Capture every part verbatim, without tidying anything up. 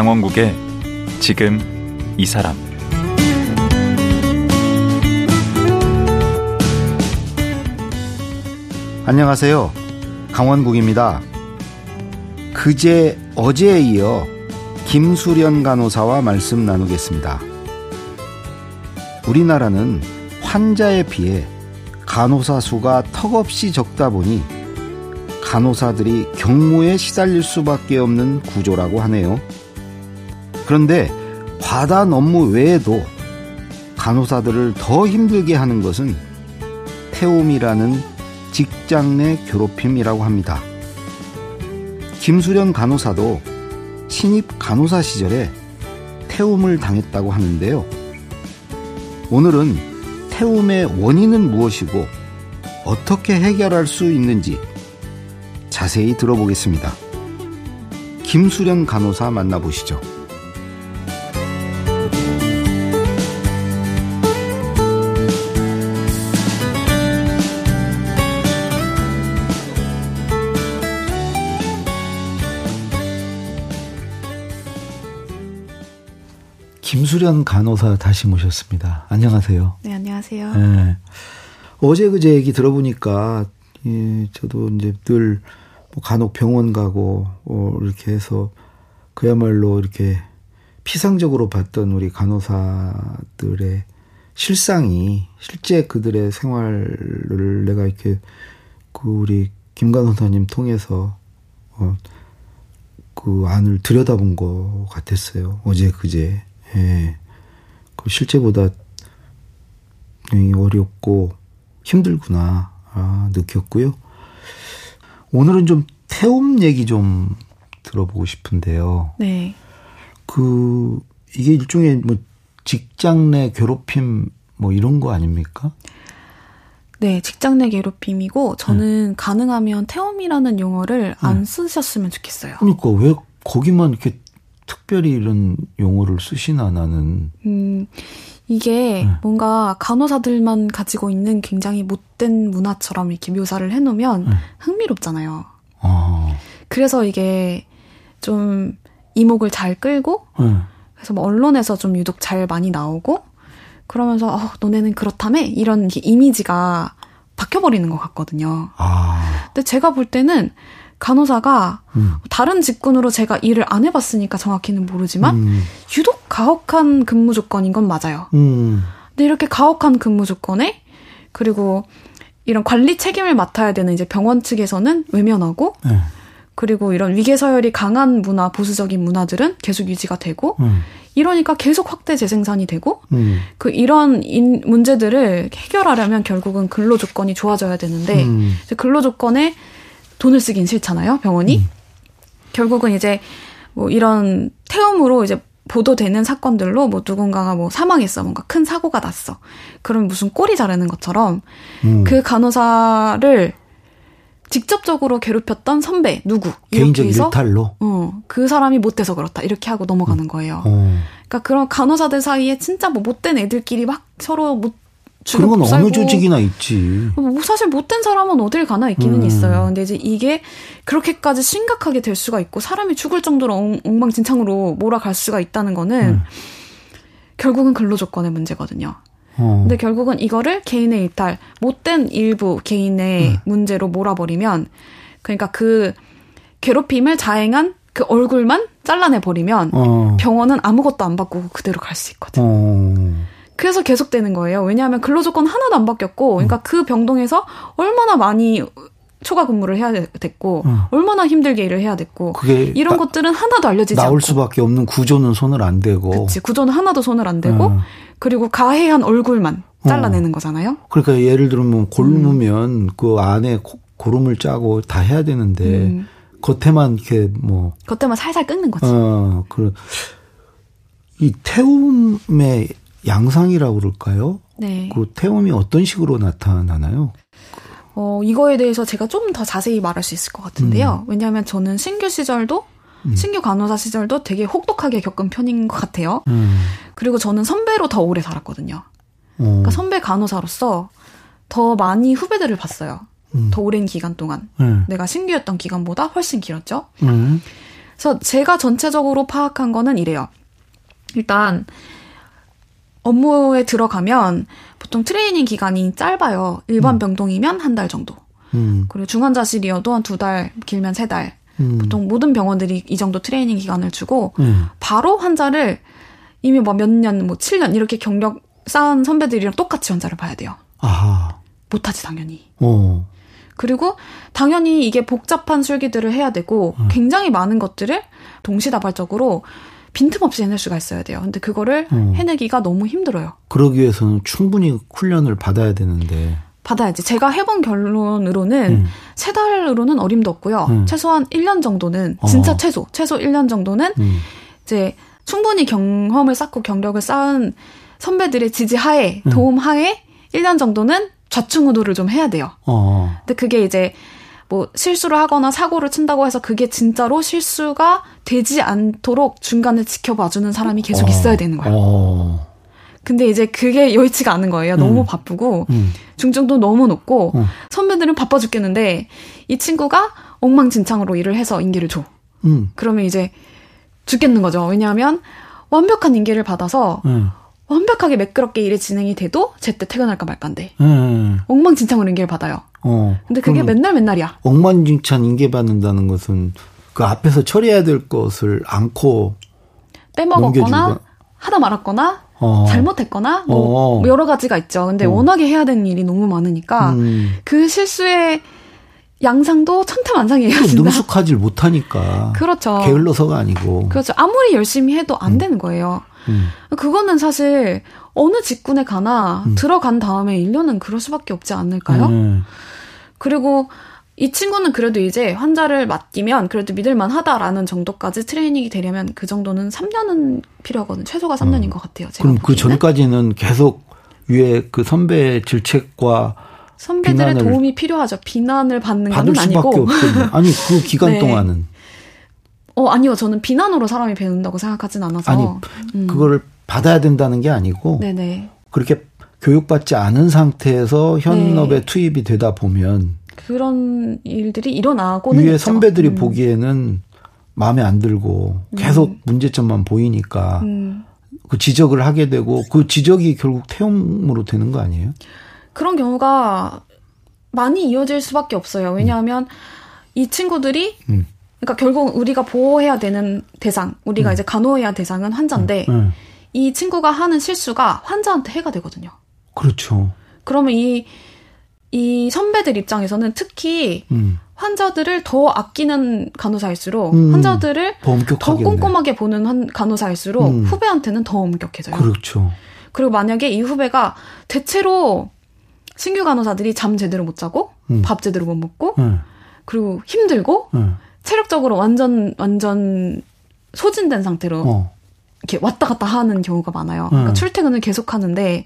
강원국의 지금 이 사람. 안녕하세요. 강원국입니다. 그제 어제에 이어 김수련 간호사와 말씀 나누겠습니다. 우리나라는 환자에 비해 간호사 수가 턱없이 적다 보니 간호사들이 경무에 시달릴 수밖에 없는 구조라고 하네요. 그런데 과다한 업무 외에도 간호사들을 더 힘들게 하는 것은 태움이라는 직장 내 괴롭힘이라고 합니다. 김수련 간호사도 신입 간호사 시절에 태움을 당했다고 하는데요. 오늘은 태움의 원인은 무엇이고 어떻게 해결할 수 있는지 자세히 들어보겠습니다. 김수련 간호사 만나보시죠. 김수련 간호사 다시 모셨습니다. 안녕하세요. 네, 안녕하세요. 네. 어제 그제 얘기 들어보니까 예, 저도 이제 늘 뭐 간혹 병원 가고 어, 이렇게 해서 그야말로 이렇게 피상적으로 봤던 우리 간호사들의 실상이 실제 그들의 생활을 내가 이렇게 그 우리 김 간호사님 통해서 어, 그 안을 들여다본 것 같았어요. 어제 그제. 예, 그 실제보다 어렵고 힘들구나 아, 느꼈고요. 오늘은 좀 태움 얘기 좀 들어보고 싶은데요. 네. 그 이게 일종의 뭐 직장 내 괴롭힘 뭐 이런 거 아닙니까? 네, 직장 내 괴롭힘이고 저는 음. 가능하면 태움이라는 용어를 안 음. 쓰셨으면 좋겠어요. 그러니까 왜 거기만 이렇게 특별히 이런 용어를 쓰시나 나는. 음, 이게 네. 뭔가 간호사들만 가지고 있는 굉장히 못된 문화처럼 이렇게 묘사를 해놓으면 네. 흥미롭잖아요. 아. 그래서 이게 좀 이목을 잘 끌고 네. 그래서 뭐 언론에서 좀 유독 잘 많이 나오고 그러면서 어, 너네는 그렇다며? 이런 이미지가 박혀버리는 것 같거든요. 아. 근데 제가 볼 때는 간호사가 음. 다른 직군으로 제가 일을 안 해봤으니까 정확히는 모르지만 음. 유독 가혹한 근무 조건인 건 맞아요. 음. 근데 이렇게 가혹한 근무 조건에 그리고 이런 관리 책임을 맡아야 되는 이제 병원 측에서는 외면하고 네. 그리고 이런 위계서열이 강한 문화, 보수적인 문화들은 계속 유지가 되고 음. 이러니까 계속 확대 재생산이 되고 음. 그 이런 인, 문제들을 해결하려면 결국은 근로 조건이 좋아져야 되는데 음. 이제 근로 조건에 돈을 쓰긴 싫잖아요, 병원이. 음. 결국은 이제, 뭐, 이런, 태움으로 이제 보도되는 사건들로, 뭐, 누군가가 뭐, 사망했어. 뭔가 큰 사고가 났어. 그럼 무슨 꼬리 자르는 것처럼, 음. 그 간호사를 직접적으로 괴롭혔던 선배, 누구. 개인적 일탈로? 어, 그 사람이 못돼서 그렇다. 이렇게 하고 넘어가는 거예요. 음. 그러니까 그런 간호사들 사이에 진짜 뭐, 못된 애들끼리 막 서로 못, 그런 건 어느 조직이나 있지. 뭐 사실 못된 사람은 어딜 가나 있기는 음. 있어요. 근데 이제 이게 그렇게까지 심각하게 될 수가 있고 사람이 죽을 정도로 엉, 엉망진창으로 몰아갈 수가 있다는 거는 음. 결국은 근로조건의 문제거든요. 어. 근데 결국은 이거를 개인의 일탈, 못된 일부 개인의 음. 문제로 몰아버리면 그러니까 그 괴롭힘을 자행한 그 얼굴만 잘라내버리면 어. 병원은 아무것도 안 바꾸고 그대로 갈 수 있거든. 어. 그래서 계속되는 거예요. 왜냐하면 근로조건 하나도 안 바뀌었고, 그러니까 음. 그 병동에서 얼마나 많이 초과 근무를 해야 됐고, 음. 얼마나 힘들게 일을 해야 됐고, 그게 이런 나, 것들은 하나도 알려지지 나올 않고. 나올 수밖에 없는 구조는 손을 안 대고. 그렇지. 구조는 하나도 손을 안 대고, 음. 그리고 가해한 얼굴만 잘라내는 어. 거잖아요. 그러니까 예를 들면 골무면 음. 그 안에 고름을 짜고 다 해야 되는데, 음. 겉에만 이렇게 뭐. 겉에만 살살 끊는 거지. 어, 그, 이 태움의 양상이라고 그럴까요? 네. 그 태움이 어떤 식으로 나타나나요? 어, 이거에 대해서 제가 좀 더 자세히 말할 수 있을 것 같은데요. 음. 왜냐하면 저는 신규 시절도, 음. 신규 간호사 시절도 되게 혹독하게 겪은 편인 것 같아요. 음. 그리고 저는 선배로 더 오래 살았거든요. 음. 그러니까 선배 간호사로서 더 많이 후배들을 봤어요. 음. 더 오랜 기간 동안. 음. 내가 신규였던 기간보다 훨씬 길었죠. 음. 그래서 제가 전체적으로 파악한 거는 이래요. 일단 업무에 들어가면 보통 트레이닝 기간이 짧아요. 일반 음. 병동이면 한 달 정도. 음. 그리고 중환자실이어도 한 두 달, 길면 세 달. 음. 보통 모든 병원들이 이 정도 트레이닝 기간을 주고 음. 바로 환자를 이미 뭐 몇 년, 뭐 칠 년 이렇게 경력 쌓은 선배들이랑 똑같이 환자를 봐야 돼요. 아하. 못하지 당연히. 오. 그리고 당연히 이게 복잡한 술기들을 해야 되고 음. 굉장히 많은 것들을 동시다발적으로 빈틈없이 해낼 수가 있어야 돼요. 근데 그거를 음. 해내기가 너무 힘들어요. 그러기 위해서는 충분히 훈련을 받아야 되는데. 받아야지. 제가 해본 결론으로는 음. 세 달으로는 어림도 없고요. 음. 최소한 일 년 정도는 진짜 어. 최소 최소 일 년 정도는 음. 이제 충분히 경험을 쌓고 경력을 쌓은 선배들의 지지하에 음. 도움하에 일 년 정도는 좌충우돌을 좀 해야 돼요. 어. 근데 그게 이제 뭐 실수를 하거나 사고를 친다고 해서 그게 진짜로 실수가 되지 않도록 중간을 지켜봐주는 사람이 계속 어. 있어야 되는 거예요. 어. 근데 이제 그게 여의치가 않은 거예요. 너무 음. 바쁘고 음. 중증도 너무 높고 음. 선배들은 바빠 죽겠는데 이 친구가 엉망진창으로 일을 해서 인기를 줘. 음. 그러면 이제 죽겠는 거죠. 왜냐하면 완벽한 인기를 받아서 음. 완벽하게 매끄럽게 일이 진행이 돼도 제때 퇴근할까 말까인데 음. 엉망진창으로 인계를 받아요. 어. 근데 그게 맨날 맨날이야. 엉망진창 인계받는다는 것은 그 앞에서 처리해야 될 것을 안고 빼먹었거나 넘겨주고. 하다 말았거나 어. 잘못했거나 뭐 어. 여러 가지가 있죠. 근데 어. 워낙에 해야 되는 일이 너무 많으니까 음. 그 실수의 양상도 천태만상이에요. 능숙하지 못하니까. 그렇죠. 게을러서가 아니고. 그렇죠. 아무리 열심히 해도 안 음. 되는 거예요. 음. 그거는 사실 어느 직군에 가나 음. 들어간 다음에 일 년은 그럴 수밖에 없지 않을까요? 음. 그리고 이 친구는 그래도 이제 환자를 맡기면 그래도 믿을만 하다라는 정도까지 트레이닝이 되려면 그 정도는 삼 년은 필요하거든요. 최소가 삼 년인 음. 것 같아요. 제가 그럼 보기에는. 그 전까지는 계속 위에 그 선배의 질책과 선배들의 도움이 필요하죠. 비난을 받는 건 아니고. 받을 수밖에 없거든요. 아니, 그 기간 네. 동안은. 어, 아니요. 저는 비난으로 사람이 배운다고 생각하진 않아서. 아니, 음. 그거를 받아야 된다는 게 아니고 네네. 그렇게 교육받지 않은 상태에서 현업에 네. 투입이 되다 보면 그런 일들이 일어나고는 위에 있죠. 선배들이 음. 보기에는 마음에 안 들고 계속 음. 문제점만 보이니까 음. 그 지적을 하게 되고 그 지적이 결국 태움으로 되는 거 아니에요? 그런 경우가 많이 이어질 수밖에 없어요. 왜냐하면 음. 이 친구들이 음. 그러니까 결국 우리가 보호해야 되는 대상, 우리가 음. 이제 간호해야 대상은 환자인데 음. 음. 이 친구가 하는 실수가 환자한테 해가 되거든요. 그렇죠. 그러면 이, 이 선배들 입장에서는 특히 음. 환자들을 더 아끼는 간호사일수록 음. 환자들을 더 꼼꼼하게 보는 한 간호사일수록 음. 후배한테는 더 엄격해져요. 그렇죠. 그리고 만약에 이 후배가 대체로 신규 간호사들이 잠 제대로 못 자고 음. 밥 제대로 못 먹고 음. 그리고 힘들고 음. 체력적으로 완전 완전 소진된 상태로 어. 이렇게 왔다 갔다 하는 경우가 많아요. 음. 그러니까 출퇴근을 계속 하는데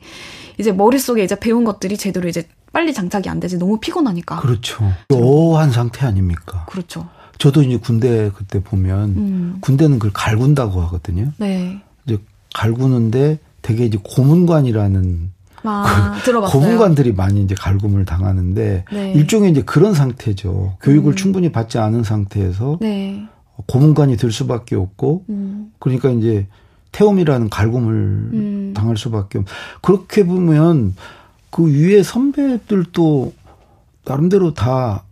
이제 머릿속에 이제 배운 것들이 제대로 이제 빨리 장착이 안 되지 너무 피곤하니까. 그렇죠. 어한 상태 아닙니까? 그렇죠. 저도 이제 군대 그때 보면 음. 군대는 그걸 갈군다고 하거든요. 네. 이제 갈구는데 되게 이제 고문관이라는 아, 그 들어봤어요. 고문관들이 많이 이제 갈굼을 당하는데 네. 일종의 이제 그런 상태죠. 교육을 음. 충분히 받지 않은 상태에서 네. 고문관이 될 수밖에 없고 음. 그러니까 이제 태움이라는 갈굼을 음. 당할 수밖에 없. 그렇게 보면 그 위에 선배들도 나름대로 다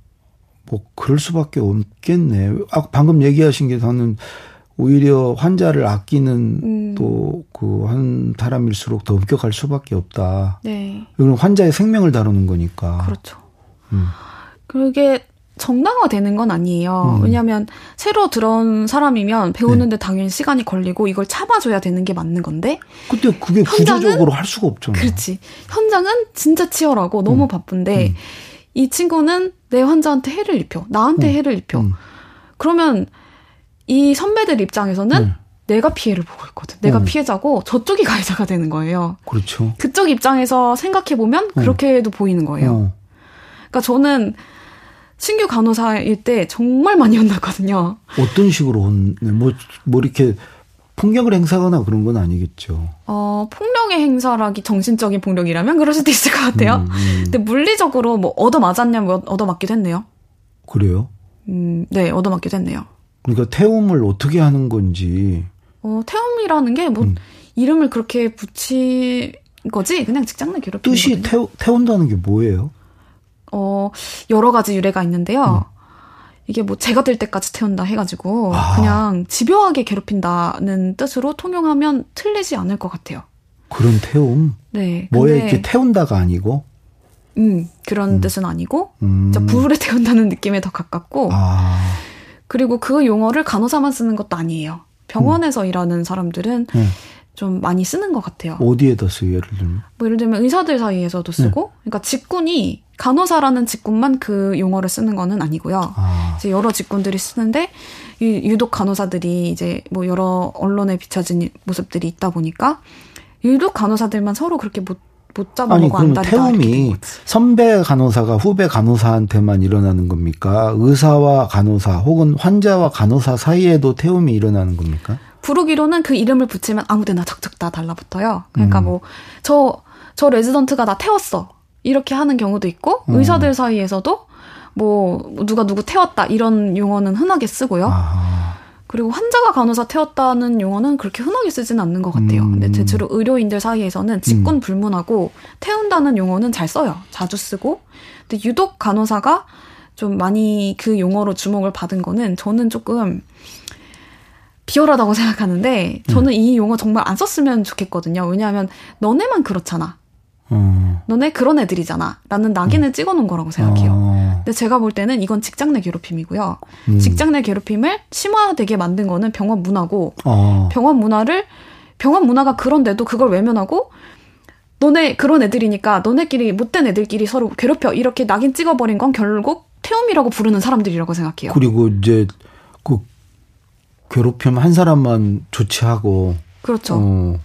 뭐 그럴 수밖에 없겠네. 아, 방금 얘기하신 게 저는. 오히려 환자를 아끼는 음. 또 그 한 사람일수록 더 엄격할 수밖에 없다. 네. 이건 환자의 생명을 다루는 거니까. 그렇죠. 음. 그게 정당화되는 건 아니에요. 음. 왜냐하면 새로 들어온 사람이면 배우는데 네. 당연히 시간이 걸리고 이걸 참아줘야 되는 게 맞는 건데. 근데 그게 현장은, 구조적으로 할 수가 없잖아요. 그렇지. 현장은 진짜 치열하고 너무 음. 바쁜데 음. 이 친구는 내 환자한테 해를 입혀. 나한테 음. 해를 입혀. 음. 그러면 이 선배들 입장에서는 네. 내가 피해를 보고 있거든. 내가 어. 피해자고 저쪽이 가해자가 되는 거예요. 그렇죠. 그쪽 입장에서 생각해보면 어. 그렇게도 보이는 거예요. 어. 그러니까 저는 신규 간호사일 때 정말 많이 혼났거든요. 어떤 식으로 혼내? 뭐, 뭐 이렇게 폭력을 행사하거나 그런 건 아니겠죠. 어, 폭력의 행사라기 정신적인 폭력이라면 그럴 수도 있을 것 같아요. 음, 음. 근데 물리적으로 뭐 얻어맞았냐, 뭐 얻어맞기도 했네요. 그래요? 음, 네, 얻어맞기도 했네요. 그러니까 태움을 어떻게 하는 건지. 어, 태움이라는 게 뭐 음. 이름을 그렇게 붙인 거지 그냥 직장 내 괴롭힘. 뜻이 태우, 태운다는 게 뭐예요? 어, 여러 가지 유래가 있는데요. 음. 이게 뭐 제가 될 때까지 태운다 해가지고 아. 그냥 집요하게 괴롭힌다는 뜻으로 통용하면 틀리지 않을 것 같아요. 그런 태움? 네. 뭐에 이렇게 태운다가 아니고? 음, 그런 음. 뜻은 아니고 음. 진짜 불에 태운다는 느낌에 더 가깝고 아. 그리고 그 용어를 간호사만 쓰는 것도 아니에요. 병원에서 음. 일하는 사람들은 네. 좀 많이 쓰는 것 같아요. 어디에다 쓰요? 예를 들면? 뭐 예를 들면 의사들 사이에서도 쓰고 네. 그러니까 직군이 간호사라는 직군만 그 용어를 쓰는 거는 아니고요. 아. 이제 여러 직군들이 쓰는데 유독 간호사들이 이제 뭐 여러 언론에 비춰진 모습들이 있다 보니까 유독 간호사들만 서로 그렇게 못 못 잡아먹고 안달이다. 아니 그럼 태움이 선배 간호사가 후배 간호사한테만 일어나는 겁니까? 의사와 간호사 혹은 환자와 간호사 사이에도 태움이 일어나는 겁니까? 부르기로는 그 이름을 붙이면 아무데나 적적 다 달라붙어요. 그러니까 음. 뭐 저 저 레지던트가 나 태웠어 이렇게 하는 경우도 있고 음. 의사들 사이에서도 뭐 누가 누구 태웠다 이런 용어는 흔하게 쓰고요. 아. 그리고 환자가 간호사 태웠다는 용어는 그렇게 흔하게 쓰진 않는 것 같아요. 음. 근데 대체로 의료인들 사이에서는 직군 불문하고 태운다는 용어는 잘 써요. 자주 쓰고. 근데 유독 간호사가 좀 많이 그 용어로 주목을 받은 거는 저는 조금 비열하다고 생각하는데 저는 음. 이 용어 정말 안 썼으면 좋겠거든요. 왜냐하면 너네만 그렇잖아. 음. 너네 그런 애들이잖아. 라는 낙인을 음. 찍어놓은 거라고 생각해요. 아. 근데 제가 볼 때는 이건 직장 내 괴롭힘이고요. 음. 직장 내 괴롭힘을 심화되게 만든 거는 병원 문화고 아. 병원 문화를 병원 문화가 그런데도 그걸 외면하고 너네 그런 애들이니까 너네끼리 못된 애들끼리 서로 괴롭혀 이렇게 낙인 찍어버린 건 결국 태움이라고 부르는 사람들이라고 생각해요. 그리고 이제 그 괴롭힘 한 사람만 조치하고 그렇죠. 어.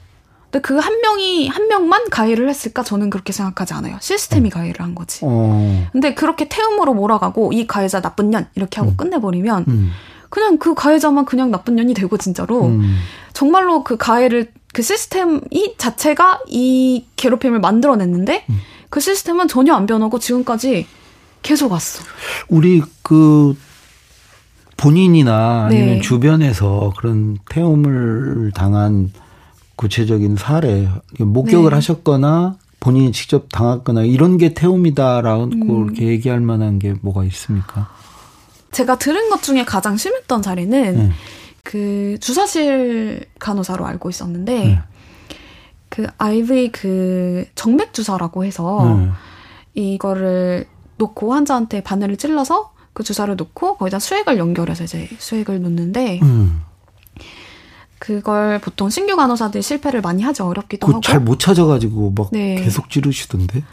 근데 그 한 명이 한 명만 가해를 했을까? 저는 그렇게 생각하지 않아요. 시스템이 음. 가해를 한 거지. 어. 근데 그렇게 태움으로 몰아가고 이 가해자 나쁜 년 이렇게 하고 음. 끝내버리면 음. 그냥 그 가해자만 그냥 나쁜 년이 되고 진짜로 음. 정말로 그 가해를 그 시스템이 자체가 이 괴롭힘을 만들어냈는데 음. 그 시스템은 전혀 안 변하고 지금까지 계속 왔어. 우리 그 본인이나 아니면 네. 주변에서 그런 태움을 당한 구체적인 사례, 목격을 네. 하셨거나 본인이 직접 당했거나 이런 게 태움이다라고 음. 이렇게 얘기할 만한 게 뭐가 있습니까? 제가 들은 것 중에 가장 심했던 사례는 네. 그 주사실 간호사로 알고 있었는데 네. 그 아이브이 그 정맥 주사라고 해서 네. 이거를 놓고 환자한테 바늘을 찔러서 그 주사를 놓고 거기다 수액을 연결해서 이제 수액을 놓는데 음. 그걸 보통 신규 간호사들이 실패를 많이 하죠. 어렵기도 하고. 잘 못 찾아가지고 막 네. 계속 찌르시던데?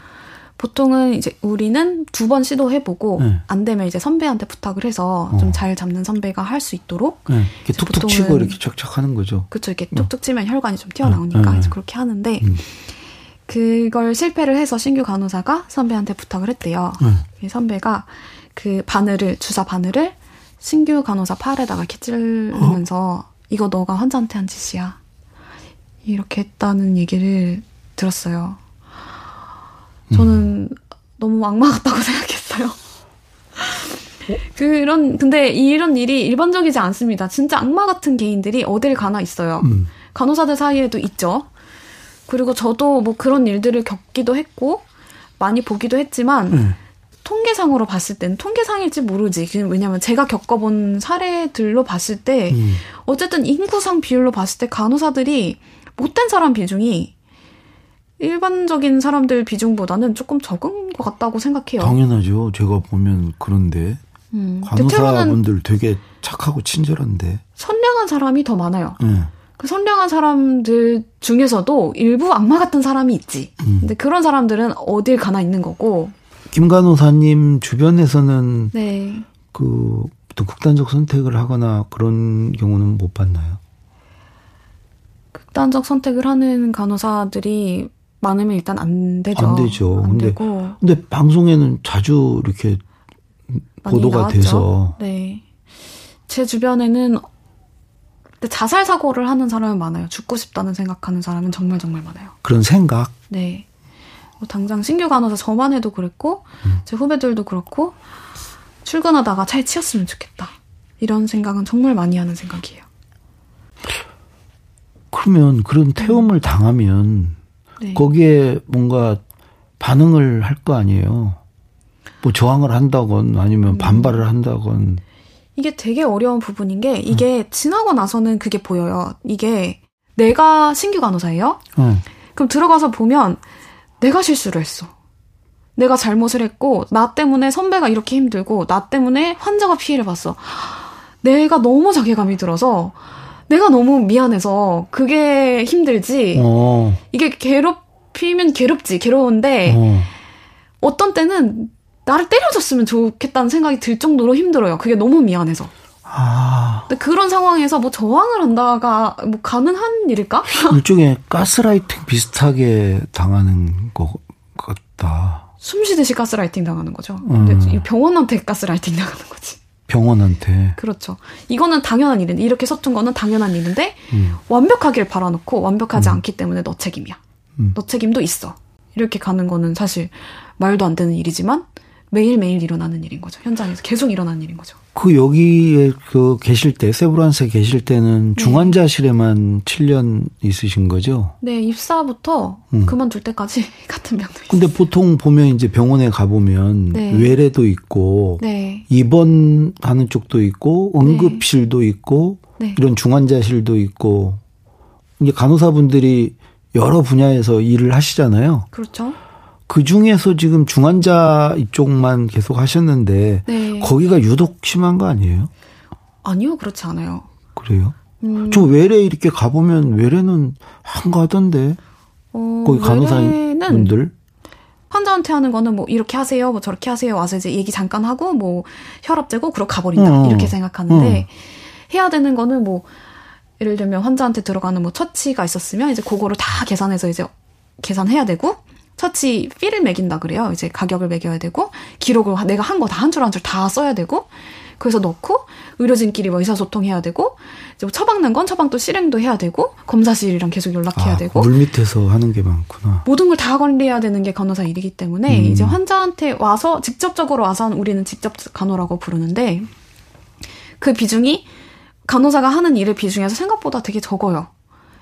보통은 이제 우리는 두 번 시도해보고 네. 안 되면 이제 선배한테 부탁을 해서 어. 좀 잘 잡는 선배가 할 수 있도록. 네. 이렇게 툭툭 치고 이렇게 쫙쫙 하는 거죠. 그렇죠. 이렇게 어. 툭툭 치면 혈관이 좀 튀어나오니까 네. 이제 그렇게 하는데 음. 그걸 실패를 해서 신규 간호사가 선배한테 부탁을 했대요. 네. 선배가 그 바늘을, 주사 바늘을 신규 간호사 팔에다가 이렇게 찌르면서 어? 이거 너가 환자한테 한 짓이야. 이렇게 했다는 얘기를 들었어요. 저는 음. 너무 악마 같다고 생각했어요. 그런, 근데 이런 일이 일반적이지 않습니다. 진짜 악마 같은 개인들이 어딜 가나 있어요. 음. 간호사들 사이에도 있죠. 그리고 저도 뭐 그런 일들을 겪기도 했고, 많이 보기도 했지만, 음. 통계상으로 봤을 때는 통계상일지 모르지. 왜냐하면 제가 겪어본 사례들로 봤을 때 음. 어쨌든 인구상 비율로 봤을 때 간호사들이 못된 사람 비중이 일반적인 사람들 비중보다는 조금 적은 것 같다고 생각해요. 당연하죠. 제가 보면 그런데 음. 간호사분들 되게 착하고 친절한데 선량한 사람이 더 많아요. 음. 그 선량한 사람들 중에서도 일부 악마 같은 사람이 있지. 음. 근데 그런 사람들은 어딜 가나 있는 거고 김 간호사님 주변에서는 네. 그 극단적 선택을 하거나 그런 경우는 못 봤나요? 극단적 선택을 하는 간호사들이 많으면 일단 안 되죠. 안 되죠. 안 근데, 되고. 근데 방송에는 자주 이렇게 보도가 나왔죠? 돼서. 네. 제 주변에는 자살 사고를 하는 사람은 많아요. 죽고 싶다는 생각하는 사람은 정말 정말 많아요. 그런 생각? 네. 당장 신규 간호사 저만 해도 그랬고 음. 제 후배들도 그렇고 출근하다가 차에 치였으면 좋겠다 이런 생각은 정말 많이 하는 생각이에요. 그러면 그런 태움을 당하면 네. 거기에 뭔가 반응을 할 거 아니에요. 뭐 저항을 한다건 아니면 반발을 한다건. 이게 되게 어려운 부분인 게 이게 응. 지나고 나서는 그게 보여요. 이게 내가 신규 간호사예요. 응. 그럼 들어가서 보면 내가 실수를 했어. 내가 잘못을 했고 나 때문에 선배가 이렇게 힘들고 나 때문에 환자가 피해를 봤어. 내가 너무 자괴감이 들어서 내가 너무 미안해서 그게 힘들지. 어. 이게 괴롭히면 괴롭지. 괴로운데 어. 어떤 때는 나를 때려줬으면 좋겠다는 생각이 들 정도로 힘들어요. 그게 너무 미안해서. 아. 근데 그런 상황에서 뭐 저항을 한다가 뭐 가능한 일일까? 일종의 가스라이팅 비슷하게 당하는 것 같다. 숨쉬듯이 가스라이팅 당하는 거죠. 음. 근데 병원한테 가스라이팅 당하는 거지. 병원한테. 그렇죠. 이거는 당연한 일인데 이렇게 서툰 거는 당연한 일인데 음. 완벽하길 바라놓고 완벽하지 음. 않기 때문에 너 책임이야. 음. 너 책임도 있어. 이렇게 가는 거는 사실 말도 안 되는 일이지만 매일매일 일어나는 일인 거죠. 현장에서 계속 일어나는 일인 거죠. 그 여기에 그 계실 때 세브란스에 계실 때는 네. 중환자실에만 칠 년 있으신 거죠? 네. 입사부터 음. 그만둘 때까지 같은 병동에 있어요. 근데 보통 보면 이제 병원에 가보면 네. 외래도 있고 네. 입원하는 쪽도 있고 응급실도 네. 있고 네. 이런 중환자실도 있고 이제 간호사분들이 여러 분야에서 일을 하시잖아요. 그렇죠. 그 중에서 지금 중환자 이쪽만 계속 하셨는데 네. 거기가 유독 심한 거 아니에요? 아니요. 그렇지 않아요. 그래요? 음. 저 외래 이렇게 가보면 외래는 한가하던데 어, 거기 간호사분들? 환자한테 하는 거는 뭐 이렇게 하세요. 뭐 저렇게 하세요. 와서 이제 얘기 잠깐 하고 뭐 혈압 재고 그러고 가버린다. 어. 이렇게 생각하는데 어. 해야 되는 거는 뭐 예를 들면 환자한테 들어가는 뭐 처치가 있었으면 이제 그거를 다 계산해서 이제 계산해야 되고 처치 피를 매긴다 그래요. 이제 가격을 매겨야 되고 기록을 내가 한 거 다 한 줄 한 줄 다 써야 되고 거기서 넣고 의료진끼리 뭐 의사소통해야 되고 이제 뭐 처방난 건 처방 또 실행도 해야 되고 검사실이랑 계속 연락해야 아, 되고 물밑에서 하는 게 많구나. 모든 걸 다 관리해야 되는 게 간호사 일이기 때문에 음. 이제 환자한테 와서 직접적으로 와서 우리는 직접 간호라고 부르는데 그 비중이 간호사가 하는 일의 비중에서 생각보다 되게 적어요.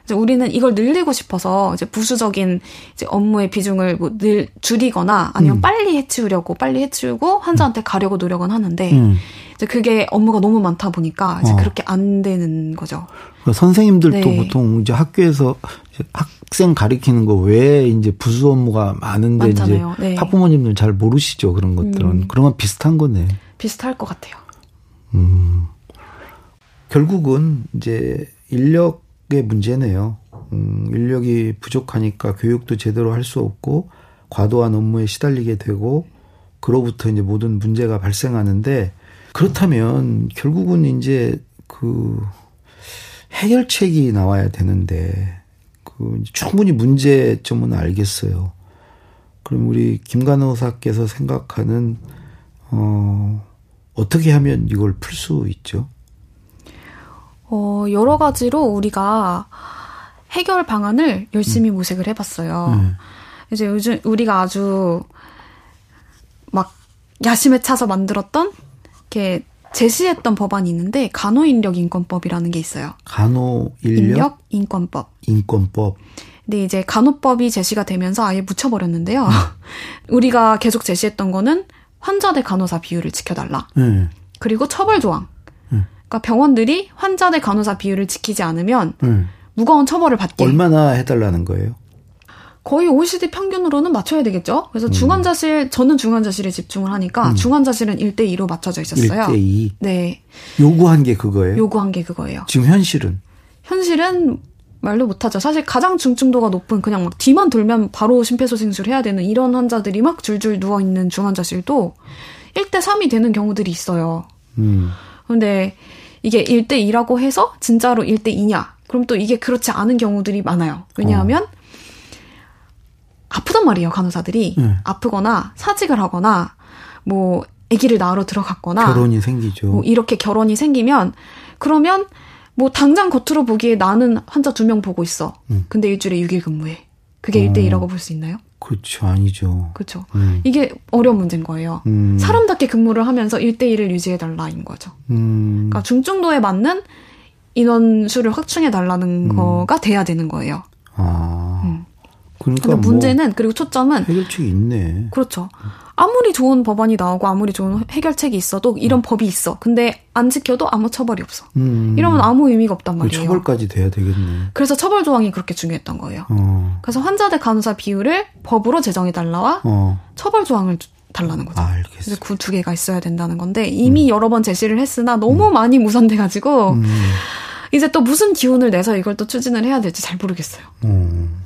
이제 우리는 이걸 늘리고 싶어서 이제 부수적인 이제 업무의 비중을 뭐 늘 줄이거나 아니면 음. 빨리 해치우려고 빨리 해치우고 환자한테 가려고 노력은 하는데 음. 이제 그게 업무가 너무 많다 보니까 이제 어. 그렇게 안 되는 거죠. 그러니까 선생님들도 네. 보통 이제 학교에서 이제 학생 가르치는 거 외에 이제 부수 업무가 많은데 많잖아요. 이제 네. 학부모님들 잘 모르시죠 그런 것들은 음. 그런 건 비슷한 거네. 비슷할 것 같아요. 음. 결국은 이제 인력 문제네요. 음, 인력이 부족하니까 교육도 제대로 할 수 없고 과도한 업무에 시달리게 되고 그로부터 이제 모든 문제가 발생하는데 그렇다면 결국은 이제 그 해결책이 나와야 되는데 그 충분히 문제점은 알겠어요. 그럼 우리 김 간호사께서 생각하는 어, 어떻게 하면 이걸 풀 수 있죠? 어, 여러 가지로 우리가 해결 방안을 열심히 음. 모색을 해봤어요. 음. 이제 요즘 우리가 아주 막 야심에 차서 만들었던, 이렇게 제시했던 법안이 있는데, 간호인력인권법이라는 게 있어요. 간호인력인권법. 인권법. 근데 이제 간호법이 제시가 되면서 아예 묻혀버렸는데요. 우리가 계속 제시했던 거는 환자 대 간호사 비율을 지켜달라. 음. 그리고 처벌조항. 그러니까 병원들이 환자 대 간호사 비율을 지키지 않으면 음. 무거운 처벌을 받게. 얼마나 해달라는 거예요? 거의 오이시디 평균으로는 맞춰야 되겠죠. 그래서 음. 중환자실, 저는 중환자실에 집중을 하니까 음. 중환자실은 일 대 이로 맞춰져 있었어요. 일 대 이? 네. 요구한 게 그거예요? 요구한 게 그거예요. 지금 현실은? 현실은 말도 못하죠. 사실 가장 중증도가 높은 그냥 막 뒤만 돌면 바로 심폐소생술 해야 되는 이런 환자들이 막 줄줄 누워있는 중환자실도 일 대 삼이 되는 경우들이 있어요. 음. 근데 이게 일 대 이라고 해서 진짜로 일 대 이냐. 그럼 또 이게 그렇지 않은 경우들이 많아요. 왜냐하면 어. 아프단 말이에요. 간호사들이. 네. 아프거나 사직을 하거나 뭐 아기를 낳으러 들어갔거나. 결혼이 생기죠. 뭐 이렇게 결혼이 생기면 그러면 뭐 당장 겉으로 보기에 나는 환자 두 명 보고 있어. 음. 근데 일주일에 육 일 근무해. 그게 어. 일 대 일이라고 볼 수 있나요? 그렇죠. 아니죠. 그렇죠. 음. 이게 어려운 문제인 거예요. 음. 사람답게 근무를 하면서 일 대 일을 유지해달라인 거죠. 음. 그러니까 중증도에 맞는 인원수를 확충해달라는 음. 거가 돼야 되는 거예요. 아. 음. 그러니까 근데 문제는 뭐 그리고 초점은 해결책이 있네. 그렇죠. 아무리 좋은 법안이 나오고 아무리 좋은 해결책이 있어도 이런 음. 법이 있어. 근데 안 지켜도 아무 처벌이 없어. 음. 이러면 아무 의미가 없단 말이에요. 처벌까지 돼야 되겠네. 그래서 처벌 조항이 그렇게 중요했던 거예요. 어. 그래서 환자 대 간호사 비율을 법으로 제정해달라와 어. 처벌 조항을 달라는 거죠. 아, 알겠어요. 그 두 개가 있어야 된다는 건데 이미 음. 여러 번 제시를 했으나 너무 음. 많이 무산돼가지고 음. 이제 또 무슨 기운을 내서 이걸 또 추진을 해야 될지 잘 모르겠어요. 음.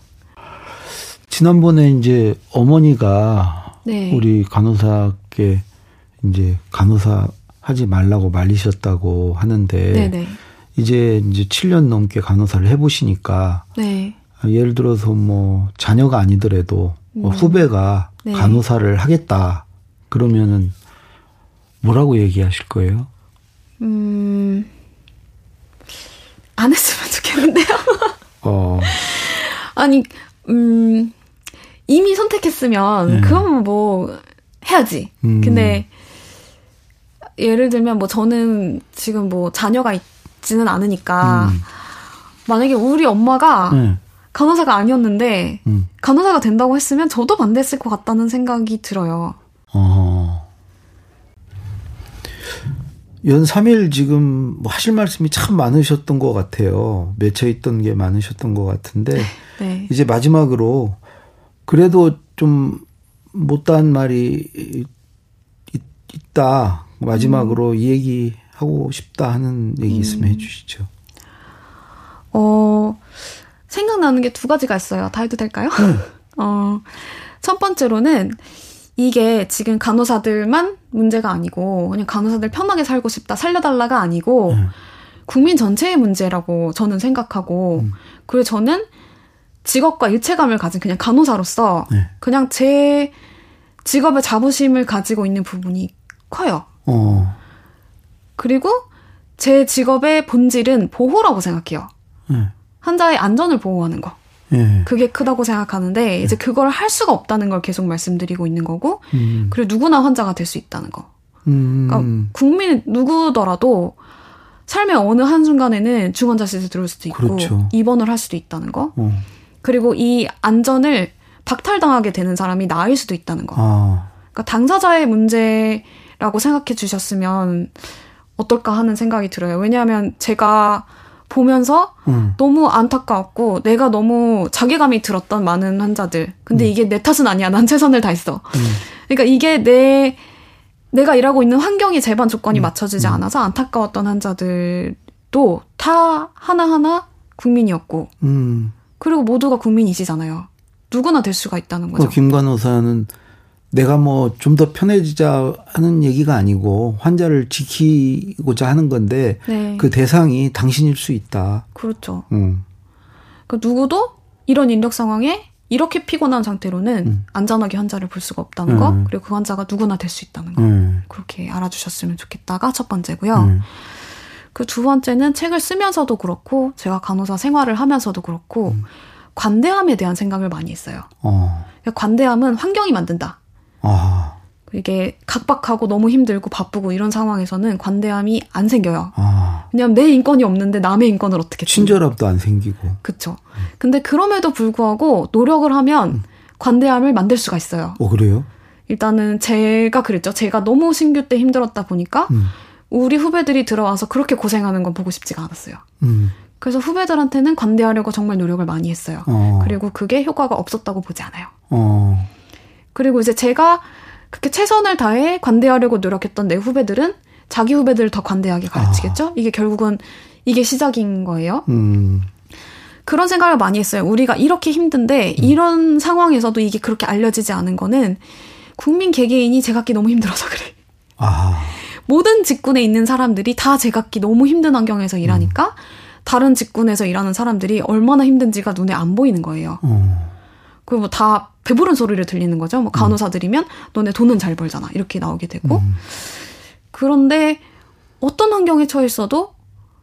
지난번에 이제 어머니가 네. 우리 간호사께 이제 간호사 하지 말라고 말리셨다고 하는데 네네. 이제 이제 칠 년 넘게 간호사를 해보시니까 네. 예를 들어서 뭐 자녀가 아니더라도 음. 뭐 후배가 네. 간호사를 하겠다 그러면은 뭐라고 얘기하실 거예요? 음, 안 했으면 좋겠는데요. 어. 아니. 음, 이미 선택했으면, 네. 그럼 뭐, 해야지. 음. 근데, 예를 들면, 뭐, 저는 지금 뭐, 자녀가 있지는 않으니까, 음. 만약에 우리 엄마가 네. 간호사가 아니었는데, 음. 간호사가 된다고 했으면 저도 반대했을 것 같다는 생각이 들어요. 어. 연 삼 일 지금 뭐 하실 말씀이 참 많으셨던 것 같아요. 맺혀 있던 게 많으셨던 것 같은데 네. 이제 마지막으로 그래도 좀 못다한 말이 있다. 마지막으로 음. 이 얘기 하고 싶다 하는 얘기 있으면 음. 해주시죠. 어 생각나는 게 두 가지가 있어요. 다 해도 될까요? 음. 어, 첫 번째로는 이게 지금 간호사들만 문제가 아니고 그냥 간호사들 편하게 살고 싶다 살려달라가 아니고 음. 국민 전체의 문제라고 저는 생각하고 음. 그리고 저는 직업과 일체감을 가진 그냥 간호사로서 네. 그냥 제 직업의 자부심을 가지고 있는 부분이 커요. 어. 그리고 제 직업의 본질은 보호라고 생각해요. 네. 환자의 안전을 보호하는 거. 예. 그게 크다고 생각하는데 이제 예. 그걸 할 수가 없다는 걸 계속 말씀드리고 있는 거고 음. 그리고 누구나 환자가 될 수 있다는 거 음. 그러니까 국민 누구더라도 삶의 어느 한순간에는 중환자실에 들어올 수도 있고 그렇죠. 입원을 할 수도 있다는 거 어. 그리고 이 안전을 박탈당하게 되는 사람이 나일 수도 있다는 거 아. 그러니까 당사자의 문제라고 생각해 주셨으면 어떨까 하는 생각이 들어요. 왜냐하면 제가 보면서 음. 너무 안타까웠고 내가 너무 자괴감이 들었던 많은 환자들 근데 음. 이게 내 탓은 아니야. 난 최선을 다했어. 음. 그러니까 이게 내 내가 일하고 있는 환경이 제반 조건이 음. 맞춰지지 음. 않아서 안타까웠던 환자들도 다 하나하나 국민이었고 음. 그리고 모두가 국민이시잖아요. 누구나 될 수가 있다는 거죠. 어, 김 간호사는 내가 뭐 좀 더 편해지자 하는 얘기가 아니고 환자를 지키고자 하는 건데 네. 그 대상이 당신일 수 있다. 그렇죠. 음. 그러니까 누구도 이런 인력 상황에 이렇게 피곤한 상태로는 음. 안전하게 환자를 볼 수가 없다는 음. 거 그리고 그 환자가 누구나 될 수 있다는 거 음. 그렇게 알아주셨으면 좋겠다가 첫 번째고요. 음. 그 두 번째는 책을 쓰면서도 그렇고 제가 간호사 생활을 하면서도 그렇고 음. 관대함에 대한 생각을 많이 했어요. 어. 그러니까 관대함은 환경이 만든다. 아. 이게 각박하고 너무 힘들고 바쁘고 이런 상황에서는 관대함이 안 생겨요. 아. 왜냐하면 내 인권이 없는데 남의 인권을 어떻게 친절함도 안 생기고. 그렇죠. 음. 근데 그럼에도 불구하고 노력을 하면 음. 관대함을 만들 수가 있어요. 어 그래요? 일단은 제가 그랬죠. 제가 너무 신규 때 힘들었다 보니까 음. 우리 후배들이 들어와서 그렇게 고생하는 건 보고 싶지가 않았어요. 음. 그래서 후배들한테는 관대하려고 정말 노력을 많이 했어요. 어. 그리고 그게 효과가 없었다고 보지 않아요. 어. 그리고 이제 제가 그렇게 최선을 다해 관대하려고 노력했던 내 후배들은 자기 후배들을 더 관대하게 가르치겠죠? 아. 이게 결국은 이게 시작인 거예요. 음. 그런 생각을 많이 했어요. 우리가 이렇게 힘든데 음. 이런 상황에서도 이게 그렇게 알려지지 않은 거는 국민 개개인이 제각기 너무 힘들어서 그래. 아. 모든 직군에 있는 사람들이 다 제각기 너무 힘든 환경에서 일하니까 음. 다른 직군에서 일하는 사람들이 얼마나 힘든지가 눈에 안 보이는 거예요. 음. 그리고 뭐 다 배부른 소리를 들리는 거죠. 뭐 간호사들이면 너네 돈은 잘 벌잖아. 이렇게 나오게 되고. 음. 그런데 어떤 환경에 처해 있어도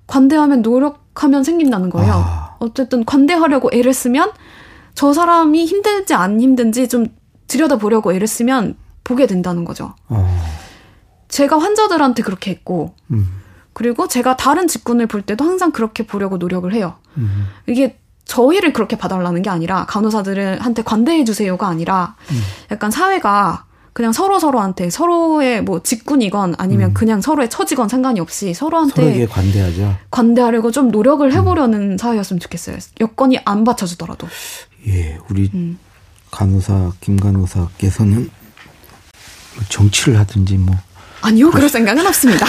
관대하면 노력하면 생긴다는 거예요. 아. 어쨌든 관대하려고 애를 쓰면 저 사람이 힘들지 안 힘든지 좀 들여다보려고 애를 쓰면 보게 된다는 거죠. 어. 제가 환자들한테 그렇게 했고 음. 그리고 제가 다른 직군을 볼 때도 항상 그렇게 보려고 노력을 해요. 음. 이게 저희를 그렇게 봐달라는 게 아니라 간호사들한테 관대해 주세요가 아니라 음. 약간 사회가 그냥 서로 서로한테 서로의 뭐 직군이건 아니면 음. 그냥 서로의 처지건 상관이 없이 서로한테 서로에게 관대하자. 관대하려고 좀 노력을 해보려는 음. 사회였으면 좋겠어요. 여건이 안 받쳐주더라도. 예, 우리 음. 간호사 김 간호사께서는 정치를 하든지 뭐 아니요 그럴 생각은 없습니다.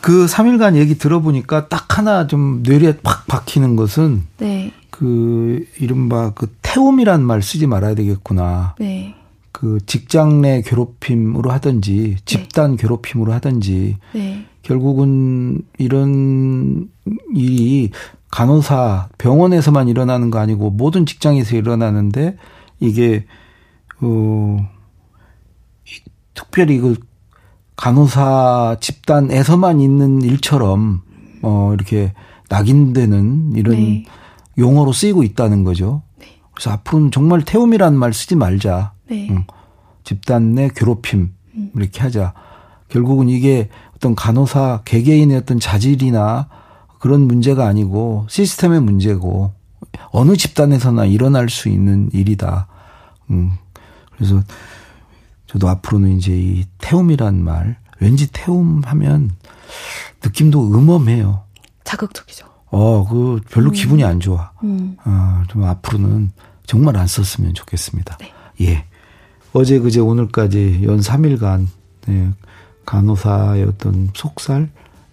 그 삼 일간 얘기 들어보니까 딱 하나 좀 뇌리에 팍 박히는 것은 네. 그 이른바 그 태움이란 말 쓰지 말아야 되겠구나. 네. 그 직장 내 괴롭힘으로 하든지 집단 괴롭힘으로 하든지 네. 결국은 이런 일이 간호사 병원에서만 일어나는 거 아니고 모든 직장에서 일어나는데 이게 어, 특별히 그 간호사 집단에서만 있는 일처럼 어, 이렇게 낙인되는 이런 네. 용어로 쓰이고 있다는 거죠. 네. 그래서 앞으로는 정말 태움이라는 말 쓰지 말자. 네. 응. 집단 내 괴롭힘 음. 이렇게 하자. 결국은 이게 어떤 간호사 개개인의 어떤 자질이나 그런 문제가 아니고 시스템의 문제고 어느 집단에서나 일어날 수 있는 일이다. 응. 그래서 저도 앞으로는 이제 이 태움이란 말 왠지 태움하면 느낌도 음험해요. 자극적이죠. 어, 그 별로 음. 기분이 안 좋아. 음. 어, 좀 앞으로는 정말 안 썼으면 좋겠습니다. 네. 예. 어제 그제 오늘까지 연 삼 일간 예, 간호사의 어떤 속살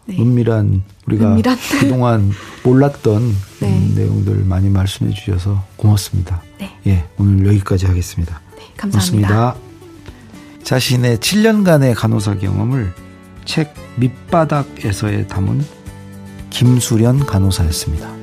네. 은밀한 우리가 은밀한. 그동안 몰랐던 네. 음, 내용들 많이 말씀해 주셔서 고맙습니다. 네. 예, 오늘 여기까지 하겠습니다. 네, 감사합니다. 고맙습니다. 자신의 칠 년간의 간호사 경험을 책 밑바닥에서의 담은 김수련 간호사였습니다.